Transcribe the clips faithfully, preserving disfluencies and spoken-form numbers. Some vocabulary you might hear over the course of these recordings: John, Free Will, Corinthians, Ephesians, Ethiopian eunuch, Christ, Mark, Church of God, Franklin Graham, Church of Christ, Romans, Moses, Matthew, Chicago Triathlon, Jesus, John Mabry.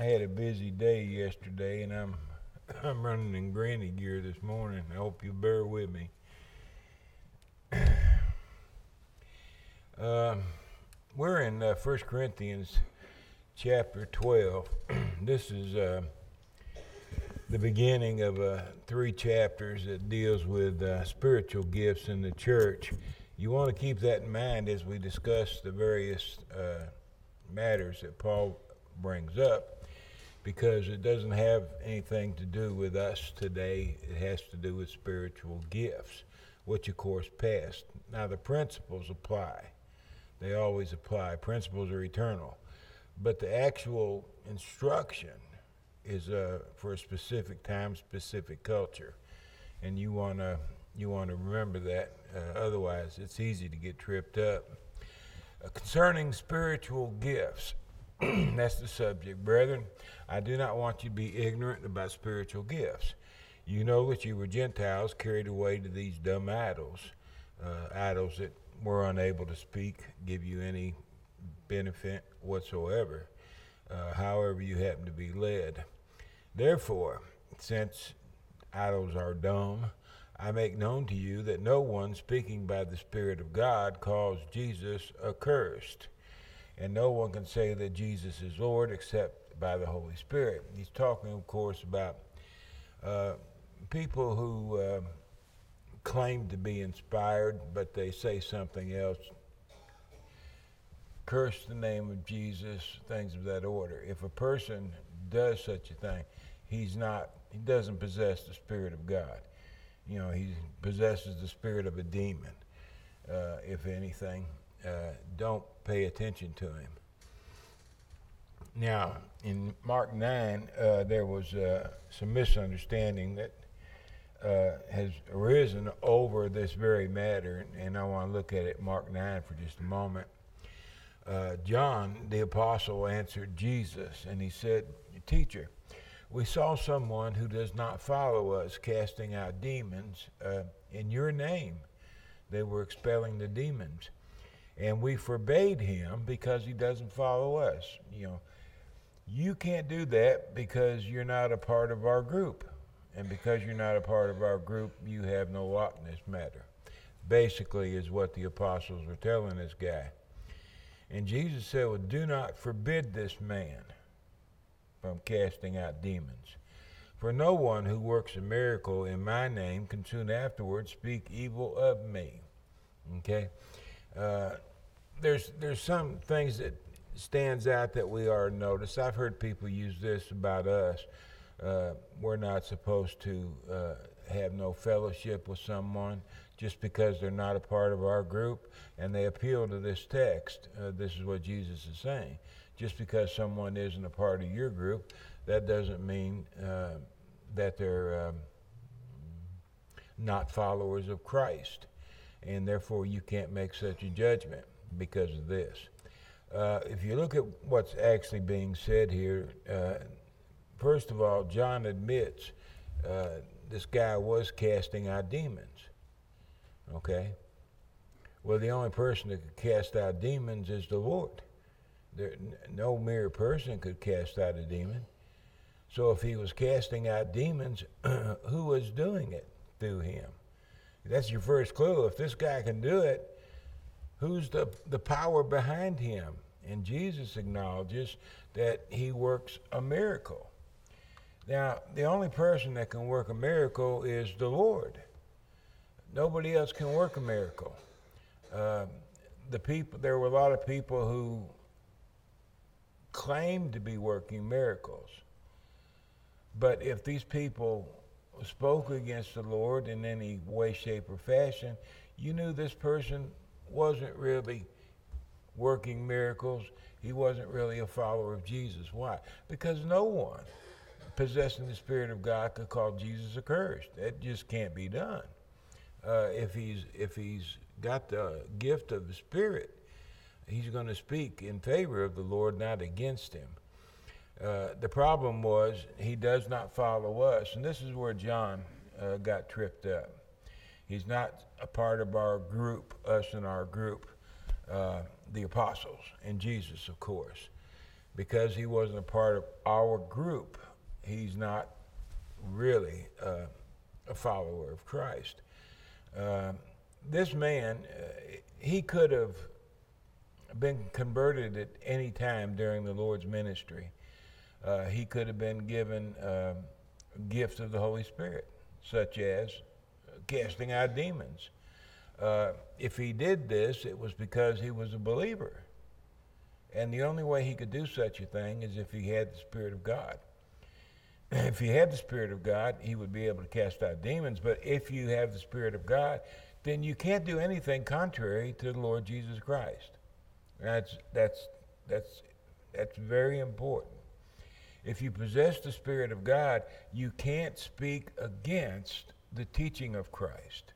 I had a busy day yesterday, and I'm I'm running in granny gear this morning. I hope you bear with me. Uh, we're in uh, First Corinthians chapter twelve. This is uh, the beginning of uh, three chapters that deals with uh, spiritual gifts in the church. You want to keep that in mind as we discuss the various uh, matters that Paul brings up, because it doesn't have anything to do with us today. It has to do with spiritual gifts, which of course passed. Now the principles apply. They always apply. Principles are eternal. But the actual instruction is uh, for a specific time, specific culture. And you want to you want to remember that. Uh, otherwise, it's easy to get tripped up. Uh, concerning spiritual gifts, that's the subject. Brethren, I do not want you to be ignorant about spiritual gifts. You know that you were Gentiles carried away to these dumb idols, uh, idols that were unable to speak, give you any benefit whatsoever, uh, however you happen to be led. Therefore, since idols are dumb, I make known to you that no one speaking by the Spirit of God calls Jesus accursed. And no one can say that Jesus is Lord except by the Holy Spirit. He's talking, of course, about uh, people who uh, claim to be inspired, but they say something else. Curse the name of Jesus, things of that order. If a person does such a thing, he's not, he doesn't possess the Spirit of God. You know, he possesses the spirit of a demon, uh, if anything. Uh, don't pay attention to him. Now, in Mark nine, uh, there was uh, some misunderstanding that uh, has arisen over this very matter, and I want to look at it, Mark nine, for just a moment. Uh, John, the apostle, answered Jesus, and he said, "Teacher, we saw someone who does not follow us casting out demons uh, in your name." They were expelling the demons. "And we forbade him because he doesn't follow us." You know, you can't do that because you're not a part of our group. And because you're not a part of our group, you have no lot in this matter. Basically is what the apostles were telling this guy. And Jesus said, "Well, do not forbid this man from casting out demons. For no one who works a miracle in my name can soon afterwards speak evil of me." Okay? Uh, there's there's some things that stands out that we are noticed. I've heard people use this about us. Uh, we're not supposed to uh, have no fellowship with someone just because they're not a part of our group. And they appeal to this text. Uh, this is what Jesus is saying. Just because someone isn't a part of your group, that doesn't mean uh, that they're um, not followers of Christ. And therefore you can't make such a judgment because of this. Uh, if you look at what's actually being said here, uh, first of all, John admits uh, this guy was casting out demons, okay? Well, the only person that could cast out demons is the Lord. There, no mere person could cast out a demon. So if he was casting out demons, who was doing it through him? That's your first clue. If this guy can do it, who's the, the power behind him? And Jesus acknowledges that he works a miracle. Now, the only person that can work a miracle is the Lord. Nobody else can work a miracle. Uh, the people, there were a lot of people who claimed to be working miracles. But if these people spoke against the Lord in any way, shape, or fashion, you knew this person wasn't really working miracles. He wasn't really a follower of Jesus. Why? Because no one possessing the Spirit of God could call Jesus accursed. That just can't be done. Uh, if he's if he's got the gift of the Spirit, he's going to speak in favor of the Lord, not against him. Uh, the problem was he does not follow us, and this is where John uh, got tripped up. He's not a part of our group, us and our group, uh, the apostles, and Jesus, of course. because he wasn't a part of our group, he's not really uh, a follower of Christ. Uh, this man, uh, he could have been converted at any time during the Lord's ministry. Uh, he could have been given uh, gifts of the Holy Spirit, such as casting out demons. Uh, if he did this, it was because he was a believer. And the only way he could do such a thing is if he had the Spirit of God. If he had the Spirit of God, he would be able to cast out demons. But if you have the Spirit of God, then you can't do anything contrary to the Lord Jesus Christ. That's that's that's that's very important. If you possess the Spirit of God, you can't speak against the teaching of Christ.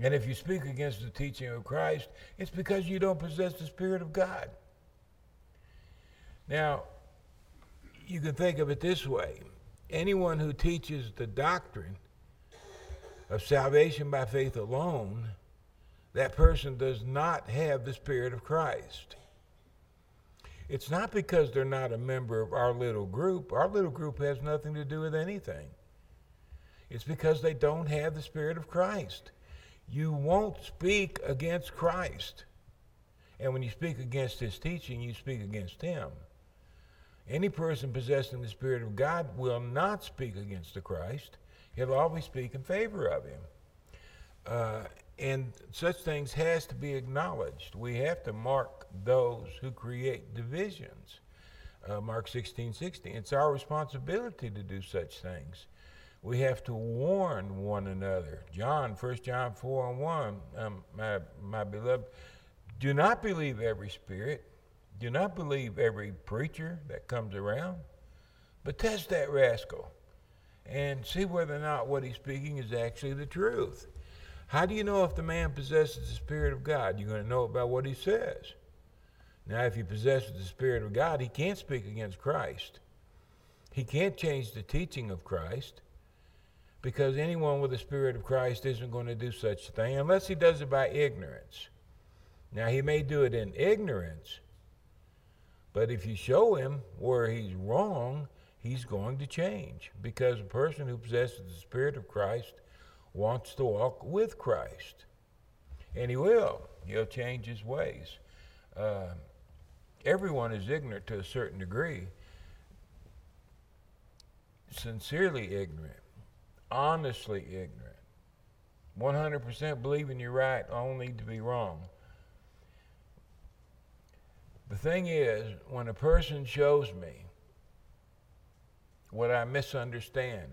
And if you speak against the teaching of Christ, it's because you don't possess the Spirit of God. Now, you can think of it this way. Anyone who teaches the doctrine of salvation by faith alone, that person does not have the Spirit of Christ. It's not because they're not a member of our little group. Our little group has nothing to do with anything. It's because they don't have the Spirit of Christ. You won't speak against Christ. And when you speak against his teaching, you speak against him. Any person possessing the Spirit of God will not speak against the Christ. He'll always speak in favor of him. Uh, and such things has to be acknowledged. We have to mark those who create divisions. Uh, Mark sixteen sixteen. It's our responsibility to do such things. We have to warn one another. John, First John four and one, um, my, my beloved, do not believe every spirit. Do not believe every preacher that comes around, but test that rascal and see whether or not what he's speaking is actually the truth. How do you know if the man possesses the Spirit of God? You're going to know it by what he says. Now, if he possesses the Spirit of God, he can't speak against Christ. He can't change the teaching of Christ, because anyone with the Spirit of Christ isn't going to do such a thing unless he does it by ignorance. Now, he may do it in ignorance, but if you show him where he's wrong, he's going to change, because a person who possesses the Spirit of Christ wants to walk with Christ, and he will. He'll change his ways. Uh, everyone is ignorant to a certain degree, sincerely ignorant. Honestly ignorant, one hundred percent believing you're right only to be wrong. The thing is, when a person shows me what I misunderstand,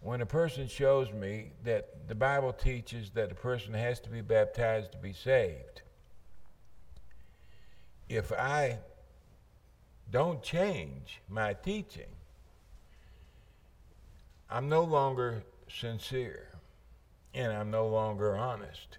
when a person shows me that the Bible teaches that a person has to be baptized to be saved, if I don't change my teaching, I'm no longer sincere, and I'm no longer honest.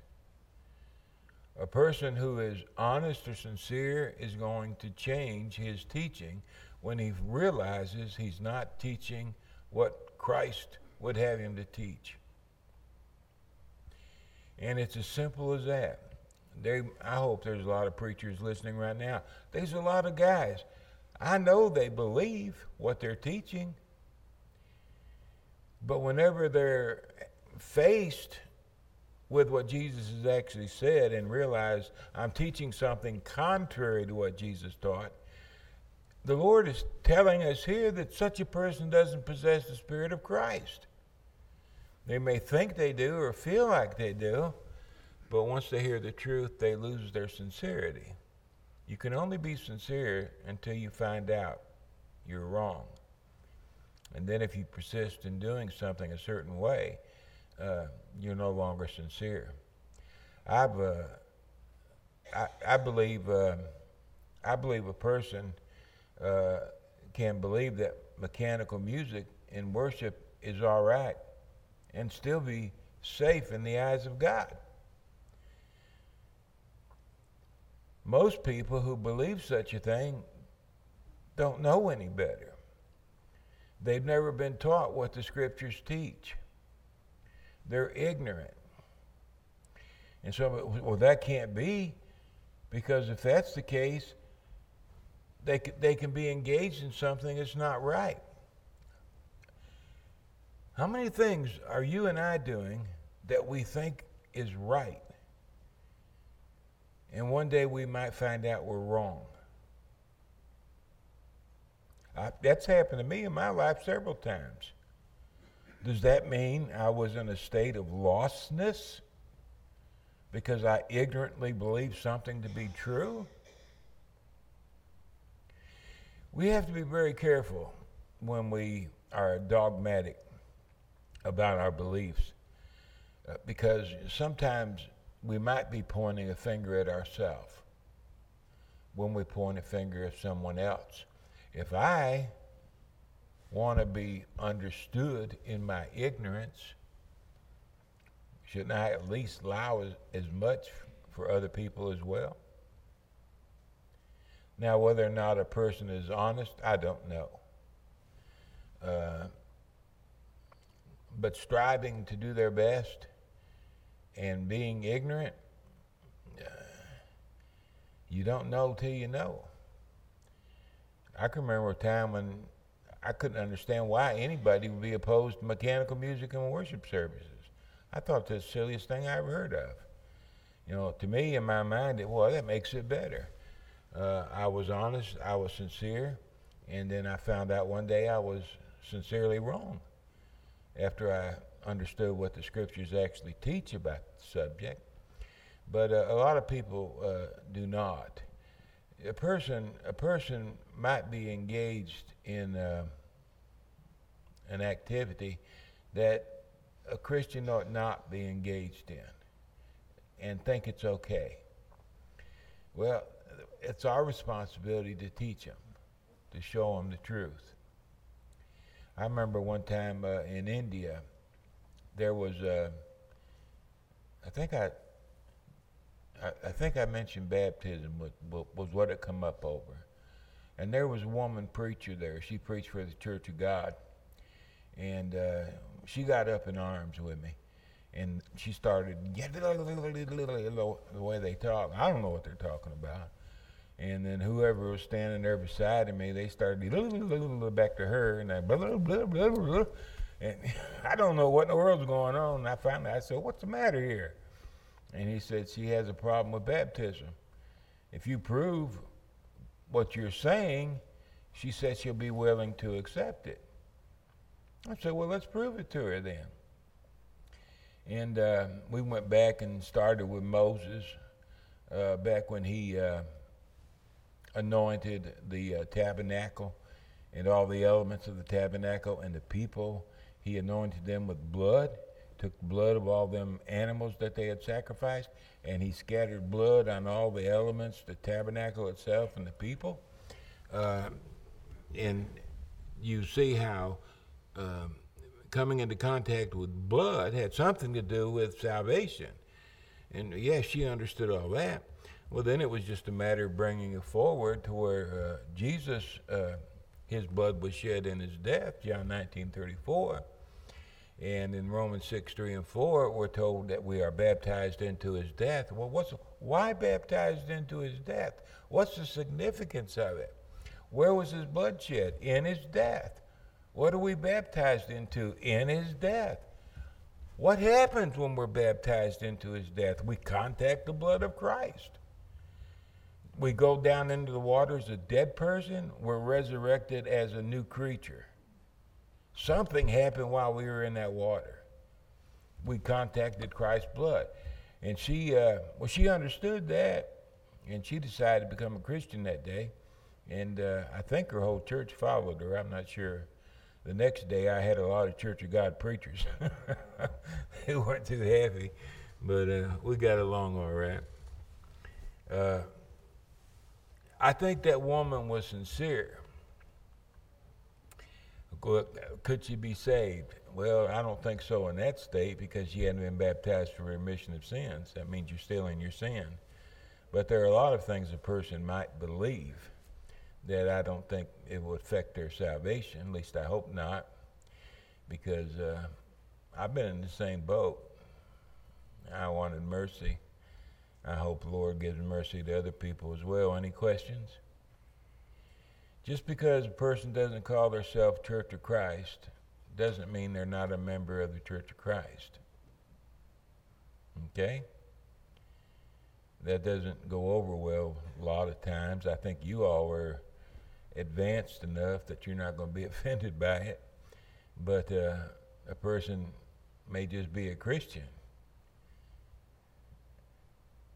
A person who is honest or sincere is going to change his teaching when he realizes he's not teaching what Christ would have him to teach. And it's as simple as that. They, I hope there's a lot of preachers listening right now. There's a lot of guys. I know they believe what they're teaching, but whenever they're faced with what Jesus has actually said and realize I'm teaching something contrary to what Jesus taught, the Lord is telling us here that such a person doesn't possess the Spirit of Christ. They may think they do or feel like they do, but once they hear the truth, they lose their sincerity. You can only be sincere until you find out you're wrong. And then if you persist in doing something a certain way, uh, you're no longer sincere. I've, uh, I, I believe uh, I believe a person uh, can believe that mechanical music in worship is all right and still be safe in the eyes of God. Most people who believe such a thing don't know any better. They've never been taught what the Scriptures teach. They're ignorant. And so, well, that can't be, because if that's the case, they they can be engaged in something that's not right. How many things are you and I doing that we think is right? And one day we might find out we're wrong. I, that's happened to me in my life several times. Does that mean I was in a state of lostness because I ignorantly believed something to be true? We have to be very careful when we are dogmatic about our beliefs, uh, because sometimes we might be pointing a finger at ourselves when we point a finger at someone else. If I want to be understood in my ignorance, shouldn't I at least allow as, as much for other people as well? Now, whether or not a person is honest, I don't know. Uh, but striving to do their best and being ignorant, uh, you don't know till you know. I can remember a time when I couldn't understand why anybody would be opposed to mechanical music and worship services. I thought that's the silliest thing I ever heard of. You know, to me, in my mind, it, well, that makes it better. Uh, I was honest, I was sincere, and then I found out one day I was sincerely wrong after I understood what the scriptures actually teach about the subject. But uh, a lot of people uh, do not. A person, a person might be engaged in uh, an activity that a Christian ought not be engaged in and think it's okay. Well, it's our responsibility to teach them, to show them the truth. I remember one time uh, in India, there was a, I think I, I, I think I mentioned baptism was, was what it come up over. And there was a woman preacher there. She preached for the Church of God. And uh, she got up in arms with me. And she started, the way they talk. I don't know what they're talking about. And then whoever was standing there beside of me, they started back to her, and I blah, blah, blah, blah, blah. And I don't know what in the world's going on. And I finally, I said, what's the matter here? And he said, she has a problem with baptism. If you prove what you're saying, she said she'll be willing to accept it. I said, well, let's prove it to her then. And uh, we went back and started with Moses, uh, back when he... Uh, anointed the uh, tabernacle and all the elements of the tabernacle and the people. He anointed them with blood, took blood of all them animals that they had sacrificed, and he scattered blood on all the elements, the tabernacle itself and the people. Uh, and you see how um, coming into contact with blood had something to do with salvation. And yes, she understood all that. Well, then it was just a matter of bringing it forward to where uh, Jesus, uh, his blood was shed in his death, John nineteen thirty-four. And in Romans six, three, and four, we're told that we are baptized into his death. Well, what's why baptized into his death? What's the significance of it? Where was his blood shed? In his death. What are we baptized into? In his death. What happens when we're baptized into his death? We contact the blood of Christ. We go down into the water as a dead person. We're resurrected as a new creature. Something happened while we were in that water. We contacted Christ's blood. And she, uh, well, she understood that, and she decided to become a Christian that day. And uh, I think her whole church followed her. I'm not sure. The next day, I had a lot of Church of God preachers. They weren't too happy, but uh, we got along all right. Uh, I think that woman was sincere. Could she be saved? Well, I don't think so in that state because she hadn't been baptized for remission of sins. That means you're still in your sin. But there are a lot of things a person might believe that I don't think it will affect their salvation. At least I hope not, because uh, I've been in the same boat. I wanted mercy. I hope the Lord gives mercy to other people as well. Any questions? Just because a person doesn't call themselves Church of Christ doesn't mean they're not a member of the Church of Christ. Okay? That doesn't go over well a lot of times. I think you all are advanced enough that you're not going to be offended by it. But uh, a person may just be a Christian.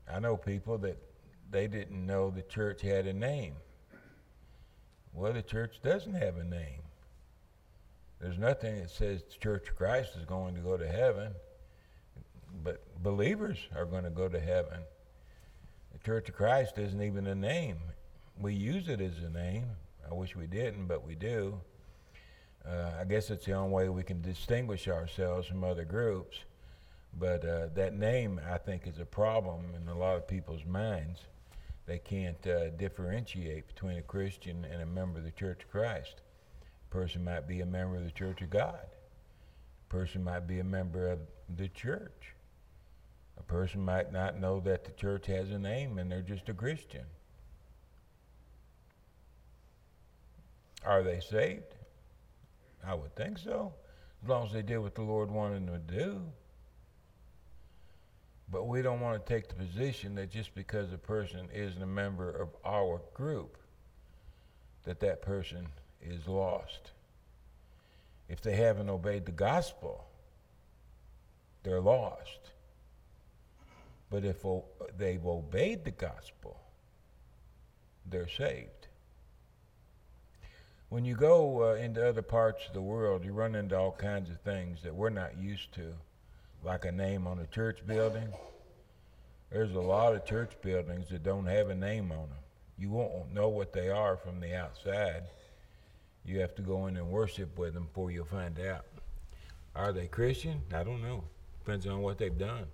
I know people that they didn't know the church had a name. Well, the church doesn't have a name. There's nothing that says the Church of Christ is going to go to heaven, but believers are going to go to heaven. The Church of Christ isn't even a name. We use it as a name. I wish we didn't, but we do. Uh, I guess it's the only way we can distinguish ourselves from other groups, but uh, that name, I think, is a problem in a lot of people's minds. They can't uh, differentiate between a Christian and a member of the Church of Christ. A person might be a member of the Church of God. A person might be a member of the church. A person might not know that the church has a name and they're just a Christian. Are they saved? I would think so, as long as they did what the Lord wanted them to do. But we don't want to take the position that just because a person isn't a member of our group, that that person is lost. If they haven't obeyed the gospel, they're lost. But if o- they've obeyed the gospel, they're saved. When you go uh, into other parts of the world, you run into all kinds of things that we're not used to, like a name on a church building. There's a lot of church buildings that don't have a name on them. You won't know what they are from the outside. You have to go in and worship with them before you'll find out. Are they Christian? I don't know. Depends on what they've done.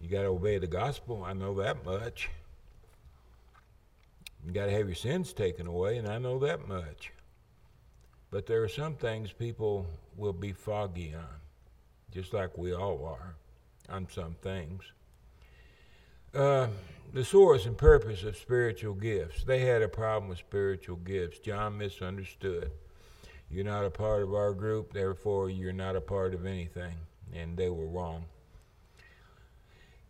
You got to obey the gospel. I know that much. You got to have your sins taken away, and I know that much. But there are some things people will be foggy on, just like we all are on some things. Uh, the source and purpose of spiritual gifts. They had a problem with spiritual gifts. John misunderstood. You're not a part of our group, therefore you're not a part of anything. And they were wrong.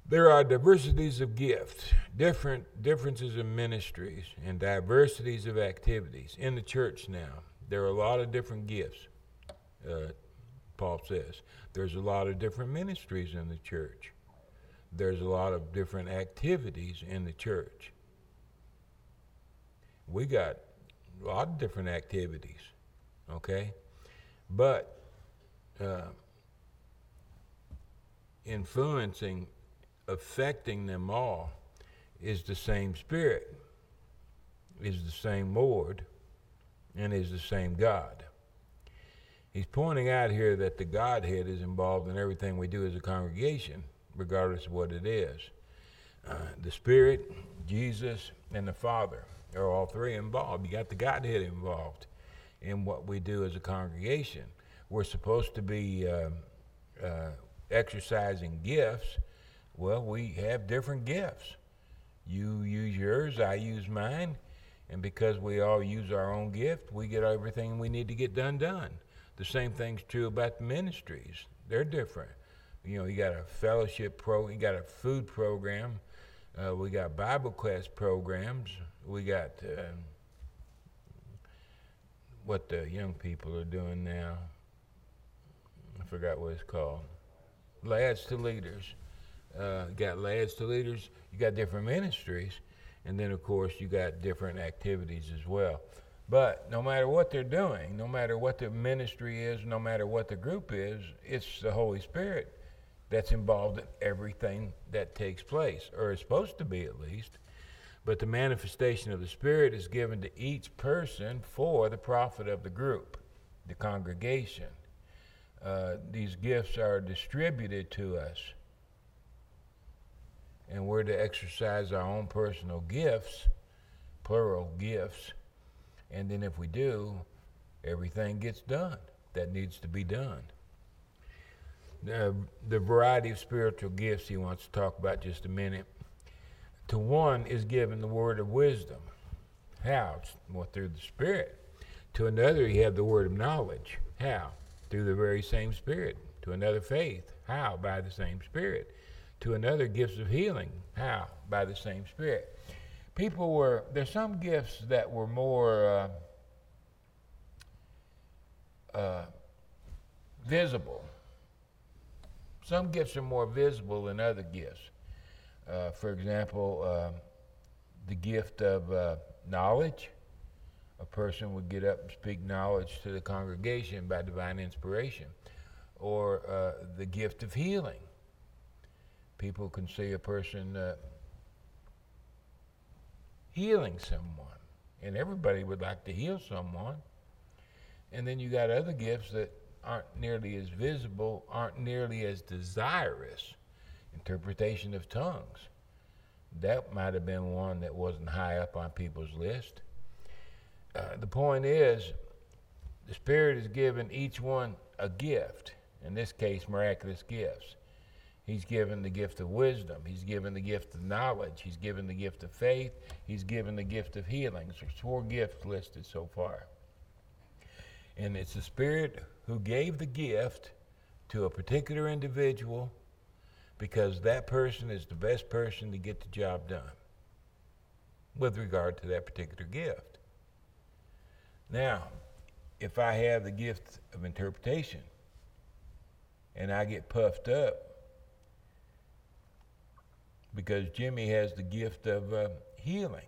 There are diversities of gifts, different differences in ministries, and diversities of activities. In the church now, there are a lot of different gifts. Uh, Paul says, there's a lot of different ministries in the church. There's a lot of different activities in the church. We got a lot of different activities, okay? But uh, influencing, affecting them all is the same Spirit, is the same Lord, and is the same God. He's pointing out here that the Godhead is involved in everything we do as a congregation, regardless of what it is. Uh, the Spirit, Jesus, and the Father are all three involved. You got the Godhead involved in what we do as a congregation. We're supposed to be uh, uh, exercising gifts. Well, we have different gifts. You use yours, I use mine, and because we all use our own gift, we get everything we need to get done done. The same thing's true about the ministries. They're different. You know, you got a fellowship program, you got a food program, uh, we got Bible class programs, we got uh, what the young people are doing now. I forgot what it's called. Lads to Leaders. Uh, got Lads to Leaders, you got different ministries, and then of course you got different activities as well. But no matter what they're doing, no matter what the ministry is, no matter what the group is, it's the Holy Spirit that's involved in everything that takes place, or is supposed to be at least. But the manifestation of the Spirit is given to each person for the profit of the group, the congregation. Uh, these gifts are distributed to us, and we're to exercise our own personal gifts, plural gifts, and then if we do, everything gets done that needs to be done. Uh, the variety of spiritual gifts he wants to talk about just a minute. To one is given the word of wisdom. How? It's more through the Spirit. To another, you have the word of knowledge. How? Through the very same Spirit. To another, faith. How? By the same Spirit. To another, gifts of healing. How? By the same Spirit. People were, there's some gifts that were more uh, uh, visible. Some gifts are more visible than other gifts. Uh, for example, uh, the gift of uh, knowledge. A person would get up and speak knowledge to the congregation by divine inspiration. Or uh, the gift of healing. People can see a person uh, healing someone, and everybody would like to heal someone. And then you got other gifts that aren't nearly as visible, aren't nearly as desirous. Interpretation of tongues. That might have been one that wasn't high up on people's list. Uh, the point is, the Spirit has given each one a gift, in this case, miraculous gifts. He's given the gift of wisdom. He's given the gift of knowledge. He's given the gift of faith. He's given the gift of healings. There's four gifts listed so far. And it's the Spirit who gave the gift to a particular individual because that person is the best person to get the job done with regard to that particular gift. Now, if I have the gift of interpretation and I get puffed up because Jimmy has the gift of uh, healing.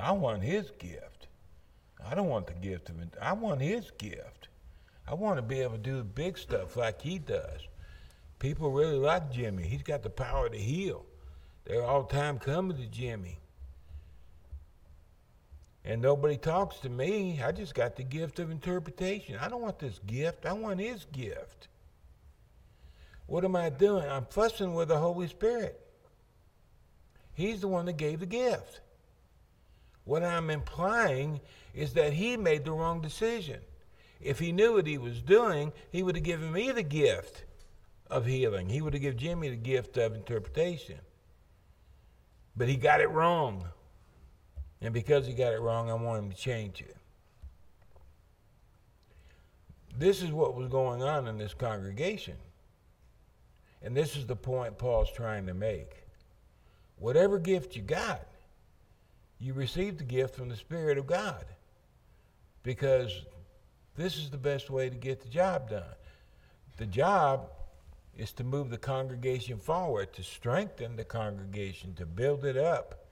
I want his gift. I don't want the gift of, I want his gift. I want to be able to do the big stuff like he does. People really like Jimmy. He's got the power to heal. They're all the time coming to Jimmy. And nobody talks to me. I just got the gift of interpretation. I don't want this gift. I want his gift. What am I doing? I'm fussing with the Holy Spirit. He's the one that gave the gift. What I'm implying is that he made the wrong decision. If he knew what he was doing, he would have given me the gift of healing. He would have given Jimmy the gift of interpretation. But he got it wrong. And because he got it wrong, I want him to change it. This is what was going on in this congregation. And this is the point Paul's trying to make. Whatever gift you got, you received the gift from the Spirit of God, because this is the best way to get the job done. The job is to move the congregation forward, to strengthen the congregation, to build it up,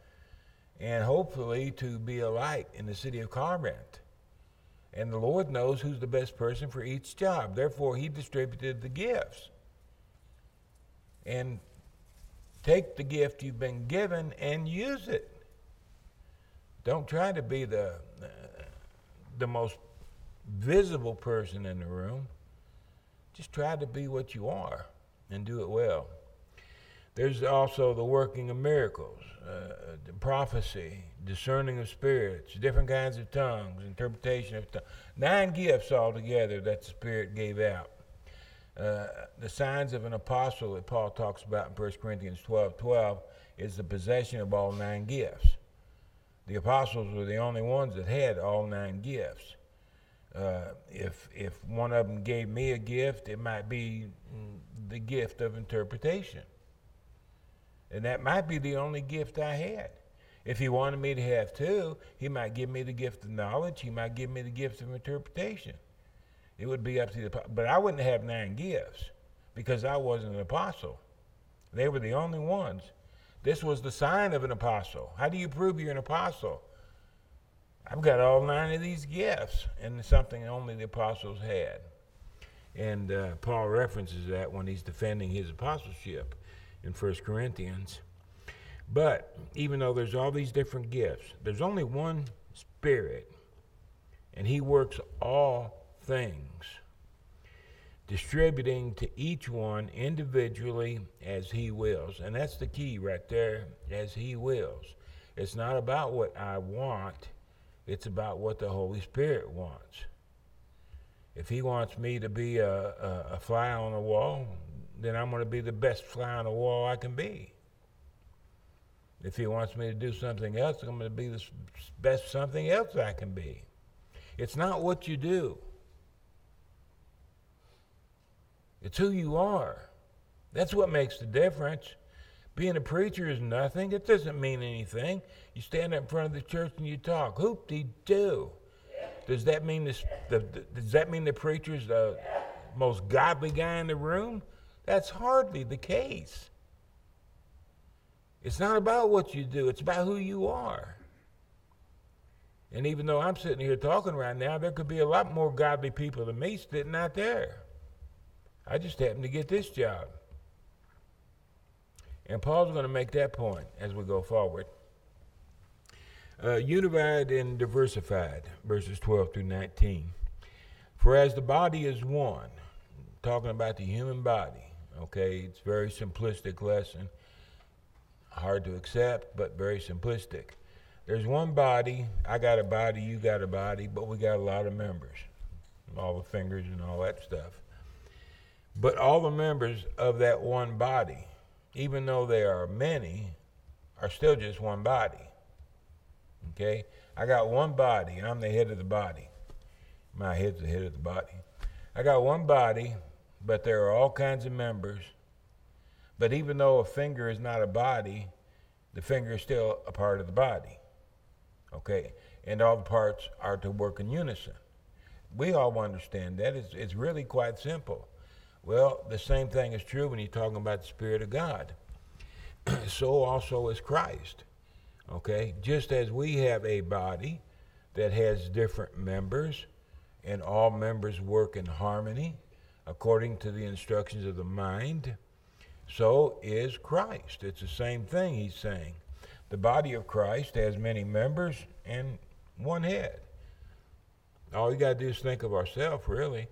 and hopefully to be a light in the city of Corinth. And the Lord knows who's the best person for each job. Therefore, he distributed the gifts. And take the gift you've been given and use it. Don't try to be the uh, the most visible person in the room. Just try to be what you are and do it well. There's also the working of miracles, uh, the prophecy, discerning of spirits, different kinds of tongues, interpretation of tongues. Nine gifts altogether that the Spirit gave out. Uh, the signs of an apostle that Paul talks about in First Corinthians twelve twelve is the possession of all nine gifts. The apostles were the only ones that had all nine gifts. Uh, if if one of them gave me a gift, it might be the gift of interpretation. And that might be the only gift I had. If he wanted me to have two, he might give me the gift of knowledge. He might give me the gift of interpretation. It would be up to the, but I wouldn't have nine gifts because I wasn't an apostle. They were the only ones. This was the sign of an apostle. How do you prove you're an apostle? I've got all nine of these gifts, and it's something only the apostles had. And uh, Paul references that when he's defending his apostleship in First Corinthians. But even though there's all these different gifts, there's only one Spirit, and he works all things, distributing to each one individually as he wills. And that's the key right there, as he wills. It's not about what I want, it's about what the Holy Spirit wants. If he wants me to be a, a, a fly on the wall, then I'm going to be the best fly on the wall I can be. If he wants me to do something else, I'm going to be the best something else I can be. It's not what you do. It's who you are. That's what makes the difference. Being a preacher is nothing. It doesn't mean anything. You stand up in front of the church and you talk. Hoop-de-doo. Does that mean this, the, does that mean the preacher's the most godly guy in the room? That's hardly the case. It's not about what you do. It's about who you are. And even though I'm sitting here talking right now, there could be a lot more godly people than me sitting out there. I just happened to get this job. And Paul's going to make that point as we go forward. Uh, unified and diversified, verses twelve through nineteen. For as the body is one, talking about the human body, okay, it's a very simplistic lesson. Hard to accept, but very simplistic. There's one body, I got a body, you got a body, but we got a lot of members, all the fingers and all that stuff. But all the members of that one body, even though they are many, are still just one body. Okay, I got one body, and I'm the head of the body. My head's the head of the body. I got one body, but there are all kinds of members. But even though a finger is not a body, the finger is still a part of the body. Okay, and all the parts are to work in unison. We all understand that. It's, it's really quite simple. Well, the same thing is true when you're talking about the Spirit of God. So also is Christ. Okay, just as we have a body that has different members, and all members work in harmony according to the instructions of the mind, so is Christ. It's the same thing he's saying. The body of Christ has many members and one head. All you got to do is think of ourselves, really.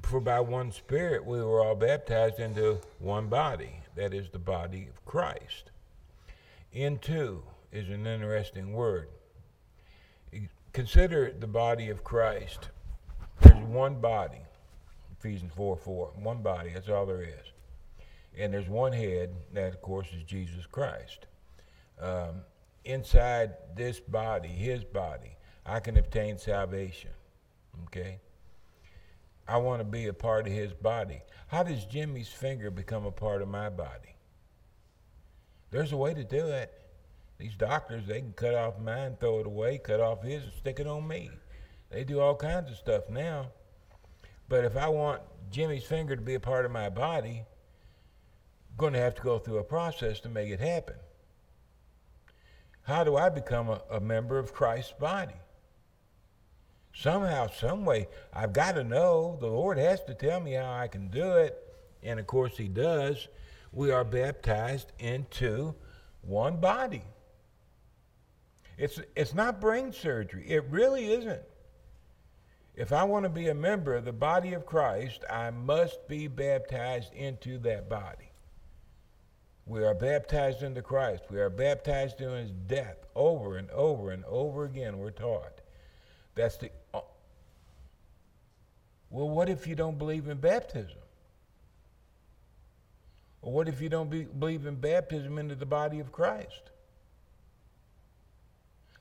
For by one Spirit we were all baptized into one body, that is the body of Christ. Into is an interesting word. Consider the body of Christ. There's one body, Ephesians four four, one body, that's all there is. And there's one head, that of course is Jesus Christ. Um, inside this body, his body, I can obtain salvation, okay? I want to be a part of his body. How does Jimmy's finger become a part of my body? There's a way to do it. These doctors, they can cut off mine, throw it away, cut off his, and stick it on me. They do all kinds of stuff now. But if I want Jimmy's finger to be a part of my body, I'm going to have to go through a process to make it happen. How do I become a, a member of Christ's body? Somehow, some way, I've got to know. The Lord has to tell me how I can do it. And of course he does. We are baptized into one body. It's, it's not brain surgery. It really isn't. If I want to be a member of the body of Christ, I must be baptized into that body. We are baptized into Christ. We are baptized into his death over and over and over again, we're taught. That's the, uh, well, what if you don't believe in baptism? Or what if you don't be, believe in baptism into the body of Christ?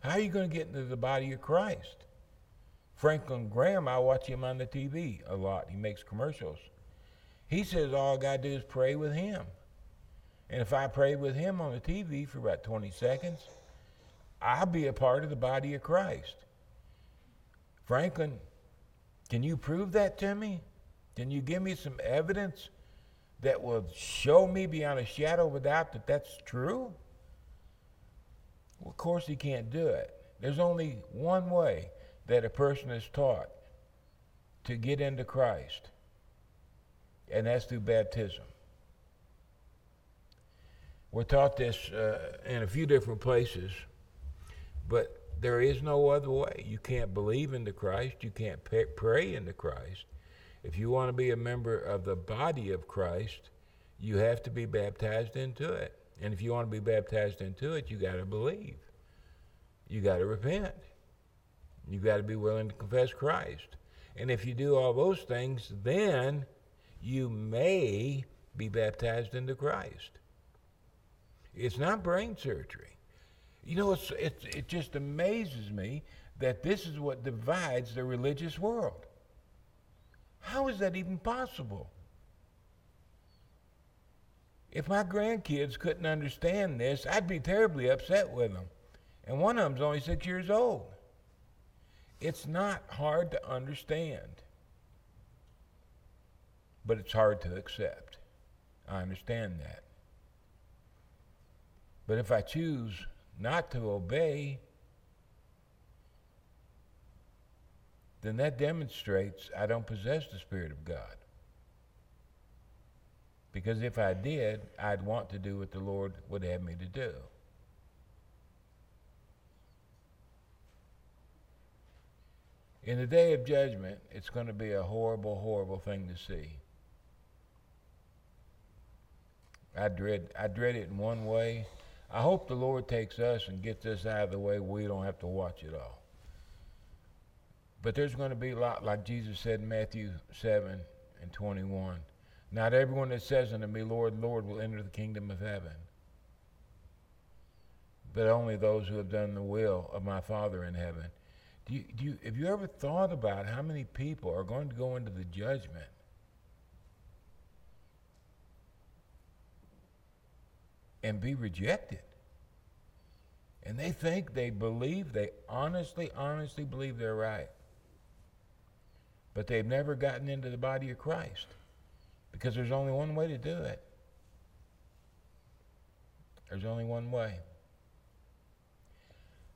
How are you going to get into the body of Christ? Franklin Graham, I watch him on the T V a lot. He makes commercials. He says all I got to do is pray with him. And if I pray with him on the T V for about twenty seconds, I'll be a part of the body of Christ. Franklin, can you prove that to me? Can you give me some evidence that will show me beyond a shadow of doubt that that's true? Well, of course he can't do it. There's only one way that a person is taught to get into Christ, and that's through baptism. We're taught this uh, in a few different places, but there is no other way. You can't believe into Christ. You can't pray into Christ. If you want to be a member of the body of Christ, you have to be baptized into it. And if you want to be baptized into it, you got to believe. You got to repent. You got to be willing to confess Christ. And if you do all those things, then you may be baptized into Christ. It's not brain surgery. You know, it's, it's, it just amazes me that this is what divides the religious world. How is that even possible? If my grandkids couldn't understand this, I'd be terribly upset with them. And one of them's only six years old. It's not hard to understand, but it's hard to accept. I understand that. But if I choose not to obey, then that demonstrates I don't possess the Spirit of God. Because if I did, I'd want to do what the Lord would have me to do. In the day of judgment, it's going to be a horrible, horrible thing to see. I dread, I dread it in one way. I hope the Lord takes us and gets us out of the way. We don't have to watch it all. But there's going to be a lot, like Jesus said in Matthew seven and twenty-one. Not everyone that says unto me, Lord, Lord, will enter the kingdom of heaven, but only those who have done the will of my Father in heaven. Do you, do you, have you ever thought about how many people are going to go into the judgment? And be rejected. And they think, they believe, they honestly, honestly believe they're right. But they've never gotten into the body of Christ, because there's only one way to do it. There's only one way.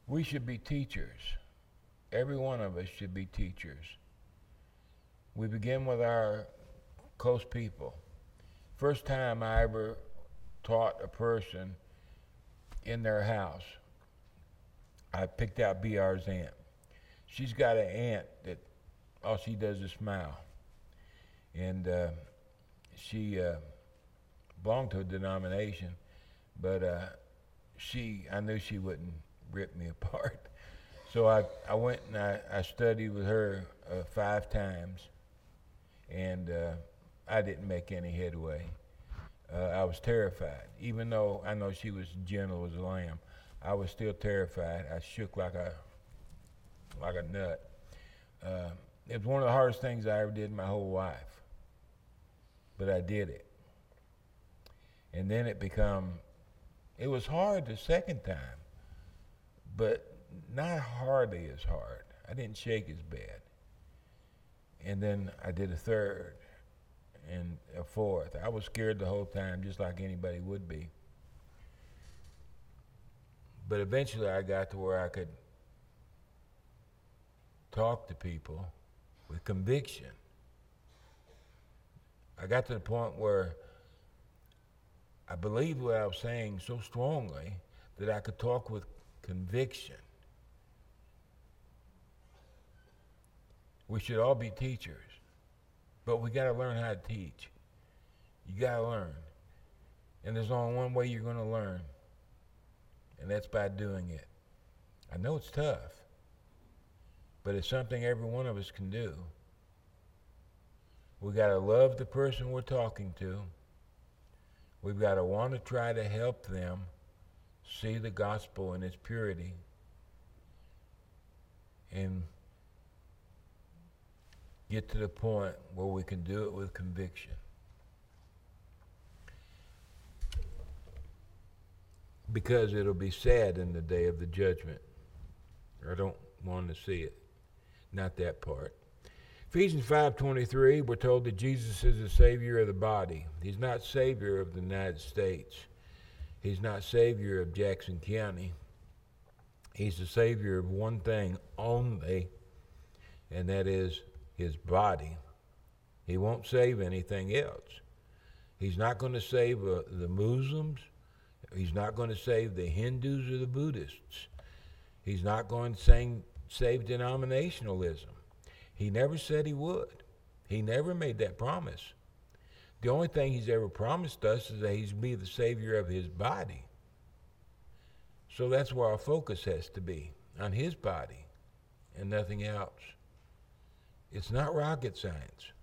We should be teachers. Every one of us should be teachers. We begin with our close people. First time I ever taught a person in their house, I picked out B R's aunt. She's got an aunt that all she does is smile. And uh, she uh, belonged to a denomination, but uh, she, I knew she wouldn't rip me apart. So I, I went and I, I studied with her uh, five times, and uh, I didn't make any headway. Uh, I was terrified. Even though I know she was gentle as a lamb, I was still terrified. I shook like a like a nut. Uh, it was one of the hardest things I ever did in my whole life, but I did it. And then it become, it was hard the second time, but not hardly as hard. I didn't shake as bad. And then I did a third. And a fourth. I was scared the whole time, just like anybody would be. But eventually I got to where I could talk to people with conviction. I got to the point where I believed what I was saying so strongly that I could talk with conviction. We should all be teachers. But we got to learn how to teach. You got to learn. And there's only one way you're going to learn, and that's by doing it. I know it's tough, but it's something every one of us can do. We got to love the person we're talking to. We've got to want to try to help them see the gospel in its purity. And get to the point where we can do it with conviction. Because it'll be sad in the day of the judgment. I don't want to see it. Not that part. Ephesians five twenty-three, we're told that Jesus is the Savior of the body. He's not Savior of the United States. He's not Savior of Jackson County. He's the Savior of one thing only, and that is his body. He won't save anything else. He's not going to save uh, the Muslims. He's not going to save the Hindus or the Buddhists. He's not going to sing, save denominationalism. He never said he would. He never made that promise. The only thing he's ever promised us is that he's be the Savior of his body. So that's where our focus has to be, on his body and nothing else. It's not rocket science.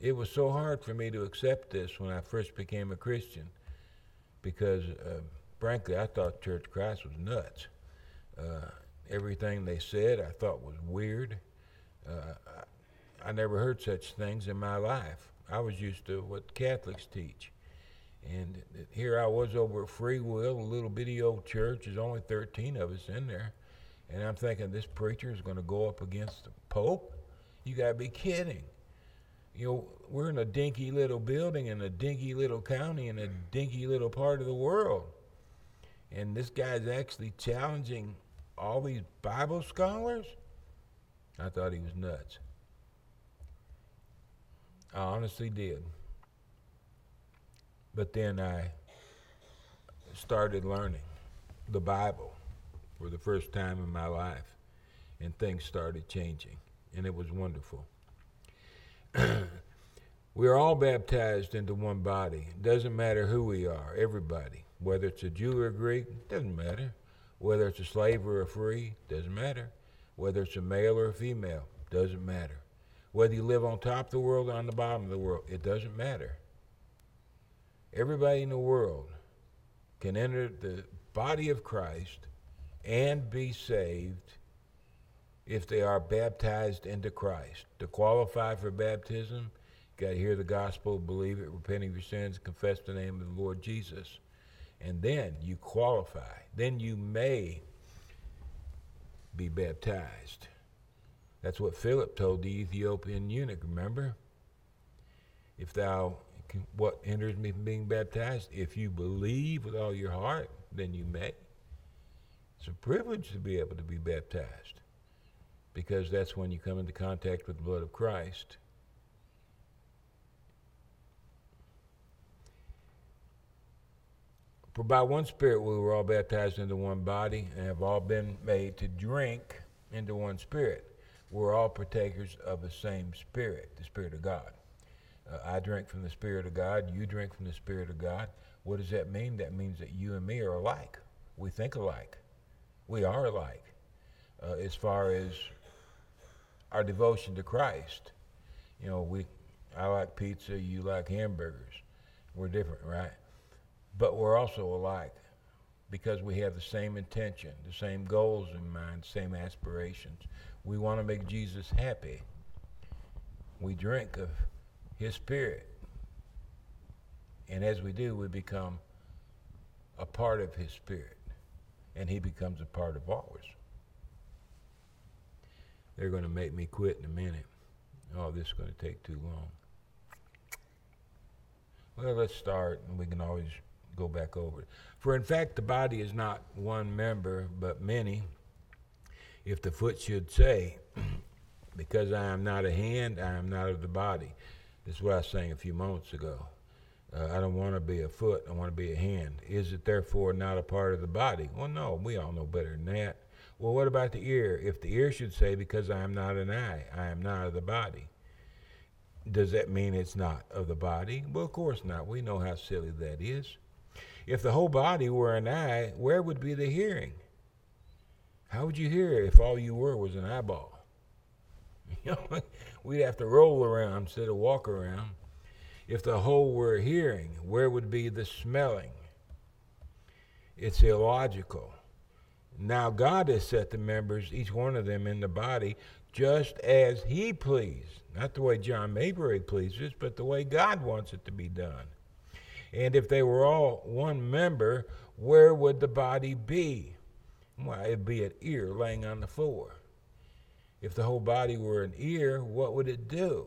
It was so hard for me to accept this when I first became a Christian, because uh, frankly, I thought Church of Christ was nuts. Uh, everything they said I thought was weird. Uh, I, I never heard such things in my life. I was used to what Catholics teach. And here I was over at Free Will, a little bitty old church. There's only thirteen of us in there. And I'm thinking, this preacher is going to go up against the Pope? You got to be kidding. You know, we're in a dinky little building in a dinky little county in a dinky little part of the world. And this guy's actually challenging all these Bible scholars? I thought he was nuts. I honestly did. But then I started learning the Bible for the first time in my life, and things started changing, and it was wonderful. We're all baptized into one body. It doesn't matter who we are, everybody, whether it's a Jew or a Greek, it doesn't matter. Whether it's a slave or a free, it doesn't matter. Whether it's a male or a female, it doesn't matter. Whether you live on top of the world or on the bottom of the world, it doesn't matter. Everybody in the world can enter the body of Christ and be saved if they are baptized into Christ. To qualify for baptism, you got to hear the gospel, believe it, repent of your sins, confess the name of the Lord Jesus. And then you qualify. Then you may be baptized. That's what Philip told the Ethiopian eunuch, remember? If thou... What hinders me from being baptized? If you believe with all your heart, then you may. It's a privilege to be able to be baptized, because that's when you come into contact with the blood of Christ. For by one Spirit we were all baptized into one body, and have all been made to drink into one Spirit. We're all partakers of the same Spirit, the Spirit of God. Uh, I drink from the Spirit of God. You drink from the Spirit of God. What does that mean? That means that you and me are alike. We think alike. We are alike uh, as far as our devotion to Christ. You know, we. I like pizza. You like hamburgers. We're different, right? But we're also alike because we have the same intention, the same goals in mind, same aspirations. We want to make Jesus happy. We drink of His Spirit. And as we do, we become a part of His Spirit. And He becomes a part of ours. They're going to make me quit in a minute. Oh, this is going to take too long. Well, let's start, and we can always go back over it. For in fact, the body is not one member, but many. If the foot should say, because I am not a hand, I am not of the body. This is what I was saying a few moments ago. Uh, I don't want to be a foot, I want to be a hand. Is it therefore not a part of the body? Well, no, we all know better than that. Well, what about the ear? If the ear should say, because I am not an eye, I am not of the body. Does that mean it's not of the body? Well, of course not. We know how silly that is. If the whole body were an eye, where would be the hearing? How would you hear if all you were was an eyeball? You know, we'd have to roll around instead of walk around. If the whole were hearing, where would be the smelling? It's illogical. Now God has set the members, each one of them in the body, just as He pleased. Not the way John Mabry pleases, but the way God wants it to be done. And if they were all one member, where would the body be? Well, it'd be an ear laying on the floor. If the whole body were an ear, what would it do?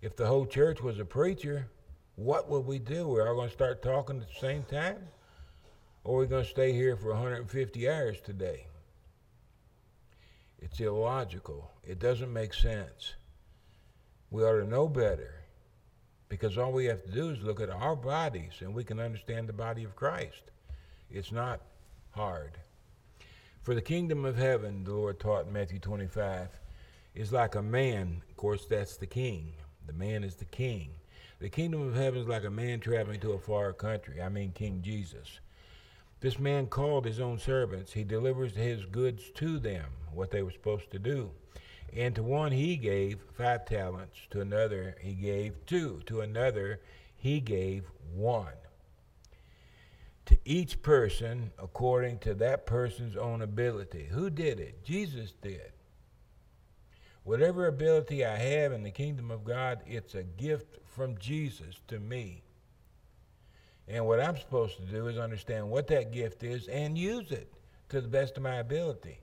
If the whole church was a preacher, what would we do? We're all going to start talking at the same time? Or are we going to stay here for one hundred fifty hours today? It's illogical. It doesn't make sense. We ought to know better, because all we have to do is look at our bodies and we can understand the body of Christ. It's not hard. For the kingdom of heaven, the Lord taught in Matthew twenty-five, is like a man. Of course, that's the king. The man is the king. The kingdom of heaven is like a man traveling to a far country. I mean, King Jesus. This man called his own servants. He delivers his goods to them, what they were supposed to do. And to one he gave five talents. To another he gave two. To another he gave one. to each person according to that person's own ability. Who did it? Jesus did. Whatever ability I have in the kingdom of God, it's a gift from Jesus to me. And what I'm supposed to do is understand what that gift is and use it to the best of my ability.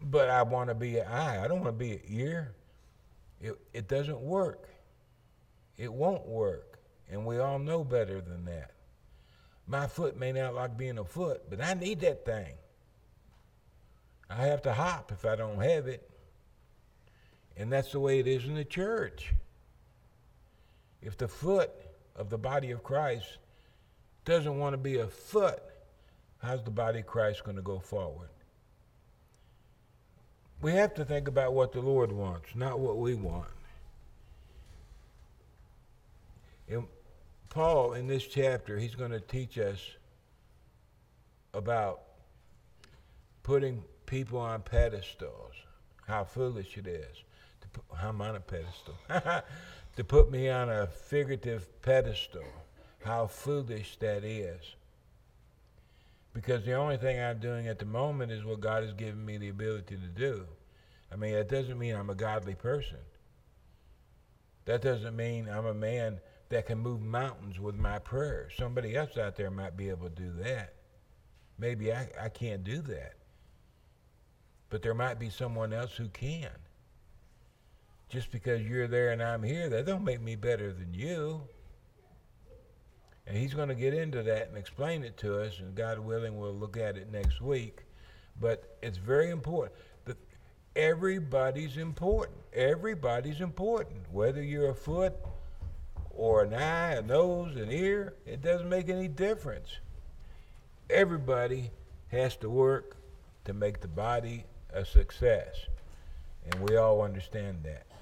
But I want to be an eye. I don't want to be an ear. It, it doesn't work. It won't work. And we all know better than that. My foot may not like being a foot, but I need that thing. I have to hop if I don't have it. And that's the way it is in the church. If the foot of the body of Christ doesn't want to be a foot, how's the body of Christ going to go forward? We have to think about what the Lord wants, not what we want. And Paul, in this chapter, he's going to teach us about putting people on pedestals, how foolish it is. To put, I'm on a pedestal. To put me on a figurative pedestal, how foolish that is. Because the only thing I'm doing at the moment is what God has given me the ability to do. I mean, that doesn't mean I'm a godly person. That doesn't mean I'm a man that can move mountains with my prayers. Somebody else out there might be able to do that. Maybe I, I can't do that. But there might be someone else who can. Just because you're there and I'm here, that don't make me better than you. And he's going to get into that and explain it to us, and God willing, we'll look at it next week. But it's very important. That everybody's important. Everybody's important. Whether you're a foot or an eye, a nose, an ear, it doesn't make any difference. Everybody has to work to make the body a success. And we all understand that.